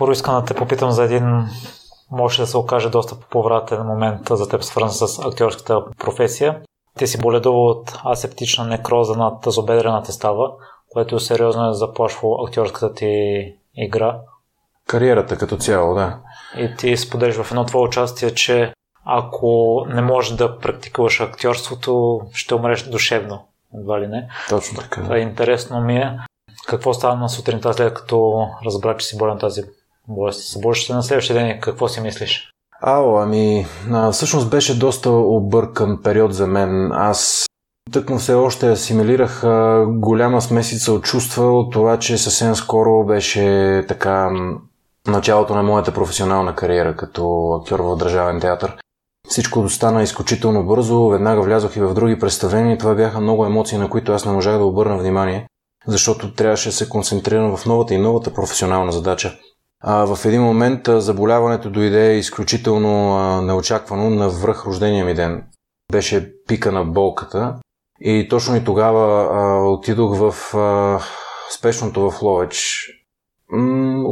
Първо искам да те попитам за един, може да се окаже доста повратен момент за теб, свързан с актьорската професия. Ти си боледувал от асептична некроза на тазобедрената става, което сериозно е заплашвало актьорската ти игра. Кариерата като цяло, да. И ти споделиш в едно твое участие, че ако не можеш да практикуваш актьорството, ще умреш душевно. Едва ли не. Точно така. Да. Интересно ми е какво стана сутринта, след като разбра, че си болен тази болест. Събориш се на следващия ден и какво си мислиш? Всъщност беше доста объркан период за мен. Аз тъкмо все още асимилирах голяма смесица от чувства от това, че съвсем скоро беше така началото на моята професионална кариера като актьор в Държавен театър. Всичко достана изключително бързо, веднага влязох и в други представления. Това бяха много емоции, на които аз не можах да обърна внимание, защото трябваше да се концентрирам в новата професионална задача. В един момент заболяването дойде изключително неочаквано на връх рождения ми ден. Беше пика на болката и точно и тогава отидох в спешното в Ловеч.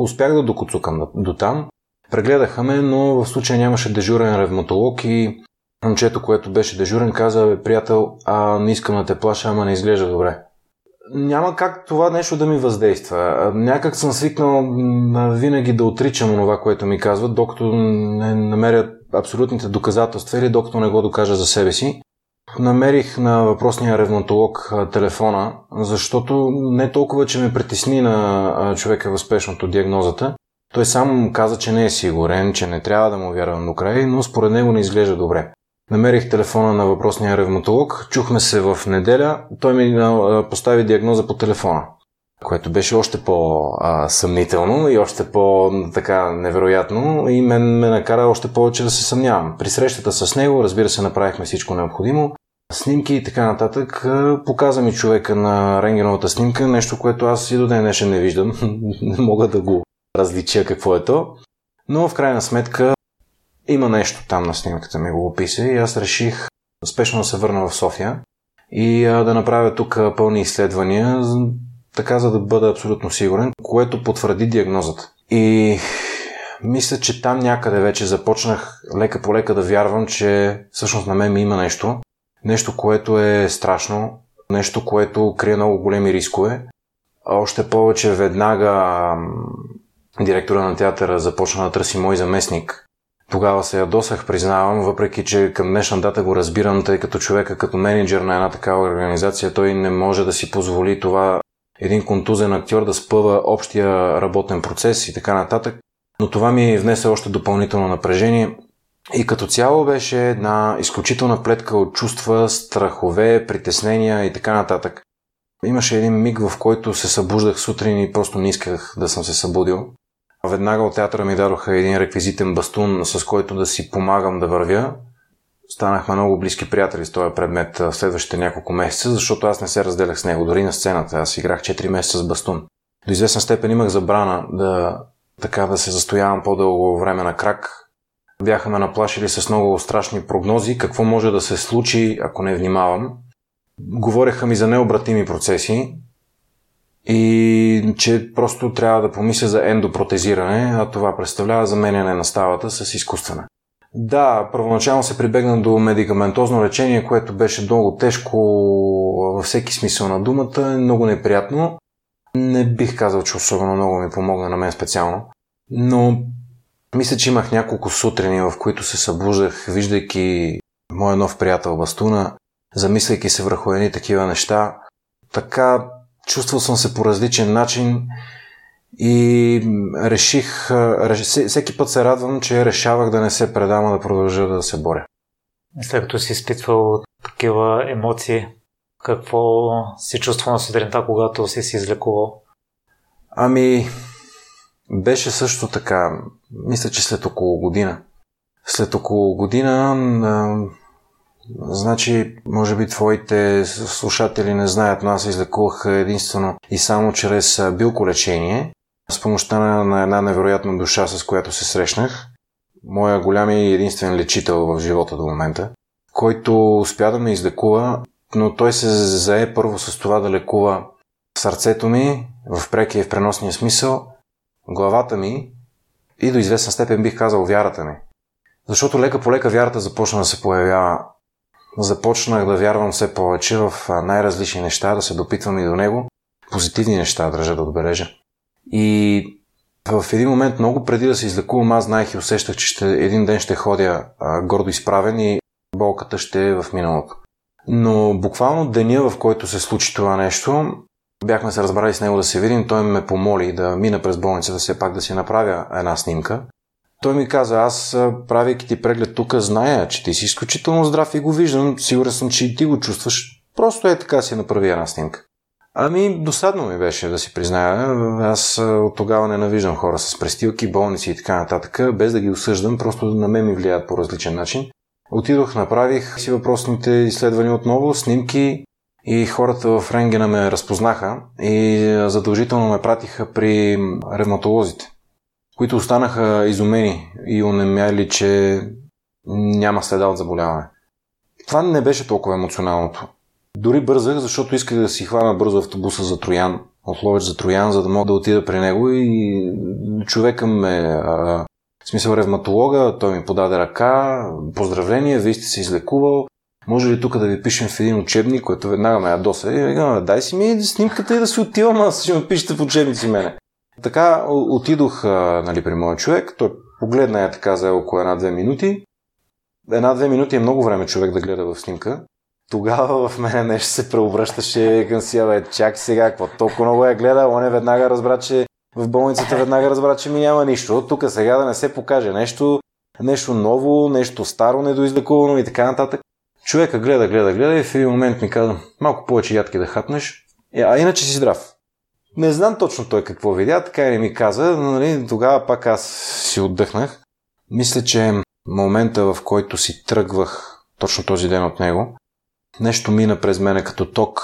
Успях да докоцукам до там. Прегледаха ме, но в случая нямаше дежурен ревматолог и момчето, което беше дежурен, каза: "Бе, приятел, не искам да те плаша, ама не изглежда добре." Няма как това нещо да ми въздейства. Някак съм свикнал винаги да отричам това, което ми казват, докато не намеря абсолютните доказателства или докато не го докажа за себе си. Намерих на въпросния ревматолог телефона, защото не толкова, че ме притесни на човека в спешното диагнозата. Той сам каза, че не е сигурен, че не трябва да му вярвам до край, но според него не изглежда добре. Намерих телефона на въпросния ревматолог, чухме се в неделя, той ми постави диагноза по телефона, което беше още по-съмнително и още по-така невероятно и ме накара още повече да се съмнявам. При срещата с него, разбира се, направихме всичко необходимо, снимки и така нататък. Показа ми човека на рентгеновата снимка, нещо, което аз и до ден днешен не виждам, не мога да го различа какво е то, но в крайна сметка има нещо там на снимката, ми го описа и аз реших спешно да се върна в София и да направя тук пълни изследвания, така за да бъда абсолютно сигурен, което потвърди диагнозата. И мисля, че там някъде вече започнах лека по лека да вярвам, че всъщност на мен има нещо. Нещо, което е страшно, нещо, което крие много големи рискове. Още повече веднага директора на театъра започна да търси мой заместник. Тогава се ядосах, признавам, въпреки че към днешна дата го разбирам, тъй като човека като мениджър на една такава организация, той не може да си позволи това един контузен актьор да спъва общия работен процес и така нататък. Но това ми внесе още допълнително напрежение и като цяло беше една изключителна плетка от чувства, страхове, притеснения и така нататък. Имаше един миг, в който се събуждах сутрин и просто не исках да съм се събудил. Веднага от театъра ми дадоха един реквизитен бастун, с който да си помагам да вървя. Станахме много близки приятели с този предмет в следващите няколко месеца, защото аз не се разделях с него, дори на сцената. Аз играх 4 месеца с бастун. До известна степен имах забрана да се застоявам по-дълго време на крак. Бяха ме наплашили с много страшни прогнози, какво може да се случи, ако не внимавам. Говореха ми за необратими процеси и че просто трябва да помисля за ендопротезиране, а това представлява заменяне на ставата с изкуствена. Да, първоначално се прибегна до медикаментозно лечение, което беше много тежко във всеки смисъл на думата, много неприятно. Не бих казал, че особено много ми помогна на мен специално, но мисля, че имах няколко сутрини, в които се събуждах, виждайки моя нов приятел Бастуна, замисляйки се върху едни такива неща. Така чувствал съм се по различен начин и всеки път се радвам, че решавах да не се предам, а да продължа да се боря. След като си изпитвал такива емоции, какво си чувствал на сутринта, когато си излекувал? Беше също така, мисля, че след около година. Значи, може би твоите слушатели не знаят, но аз излекувах единствено и само чрез билколечение, с помощта на една невероятна душа, с която се срещнах. Моя голям и единствен лечител в живота до момента, който успя да ме излекува, но той се зае първо с това да лекува сърцето ми, в прекия и в преносния смисъл, главата ми и до известна степен бих казал вярата ми. Защото лека по лека вярата започна да се появява. Започнах да вярвам все повече в най-различни неща, да се допитвам и до него. Позитивни неща, държа да отбележа. И в един момент, много преди да се излекувам, аз знаех и усещах, че един ден ще ходя гордо изправен и болката ще е в миналото. Но буквално деня, в който се случи това нещо, бяхме се разбрали с него да се видим. Той ме помоли да мина през болницата, все пак да си направя една снимка. Той ми каза, аз правейки ти преглед тук, зная, че ти си изключително здрав и го виждам, сигурен съм, че и ти го чувстваш, просто е така си направи една снимка. Ами, досадно ми беше да си призная, аз от тогава ненавиждам хора с престилки, болници и така нататък, без да ги осъждам, просто на мен ми влияят по различен начин. Отидох, направих си въпросните изследвания отново, снимки и хората в рентгена ме разпознаха и задължително ме пратиха при ревматолозите, които останаха изумени и онемяли, че няма следа от заболяване. Това не беше толкова емоционалното. Дори бързах, защото исках да си хвана бързо автобуса за Троян, от Ловеч за Троян, за да мога да отида при него и човека ме, в смисъл ревматолога, той ми подаде ръка, поздравление, вие сте се излекувал, може ли тук да ви пишем в един учебник, което веднага ме ядоса и вегам, дай си ми снимката и да си отивам, аз ще ме пишете в учебници мене. Така отидох при моя човек, той погледна я така за около 1-2 минути. 1-2 минути е много време човек да гледа в снимка. Тогава в мене нещо се преобръщаше към си, бе, чак сега, какво толкова много я гледа, он е веднага разбра, че в болницата веднага разбра, че ми няма нищо. Тук сега да не се покаже нещо ново, нещо старо, недоизлекувано и така нататък. Човека гледа и в един момент ми каза, малко повече ядки да хапнеш, а иначе си здрав. Не знам точно той какво видя, така и не ми каза, но нали, тогава пак аз си отдъхнах. Мисля, че момента, в който си тръгвах точно този ден от него, нещо мина през мене като ток,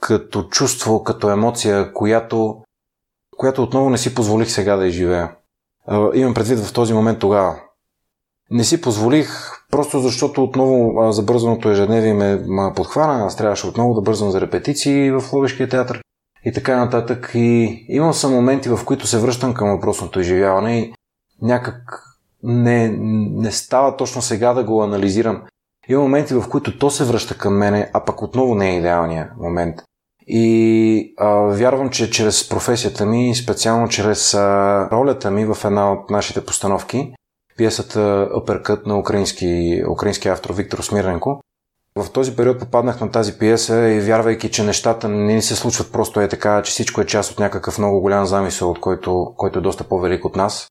като чувство, като емоция, която отново не си позволих сега да изживея. Имам предвид в този момент тогава. Не си позволих, просто защото отново забързаното ежедневие ме подхвана, аз трябваше отново да бързам за репетиции в Ловешкия театър. И така нататък. И имал съм моменти, в които се връщам към въпросното изживяване и някак не става точно сега да го анализирам. Има моменти, в които то се връща към мене, а пък отново не е идеалният момент. И вярвам, че чрез професията ми, специално чрез ролята ми в една от нашите постановки, пиесата Юперкът на украински автор Виктор Смиренко, в този период попаднах на тази пиеса и вярвайки, че нещата не се случват просто е така, че всичко е част от някакъв много голям замисъл, от който е доста по-велик от нас.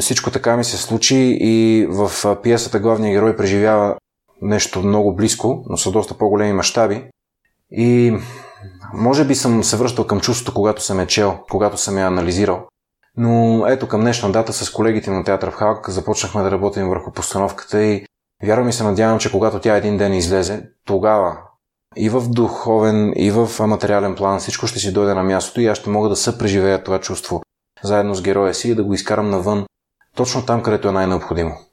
Всичко така ми се случи и в пиесата главният герой преживява нещо много близко, но са доста по-големи мащаби. И може би съм се връщал към чувството, когато съм я чел, когато съм я анализирал. Но ето към днешна дата с колегите на Театър в Халк започнахме да работим върху постановката и вярвам и се надявам, че когато тя един ден излезе, тогава и в духовен, и в материален план всичко ще си дойде на мястото и аз ще мога да съпреживея това чувство заедно с героя си и да го изкарам навън точно там, където е най-необходимо.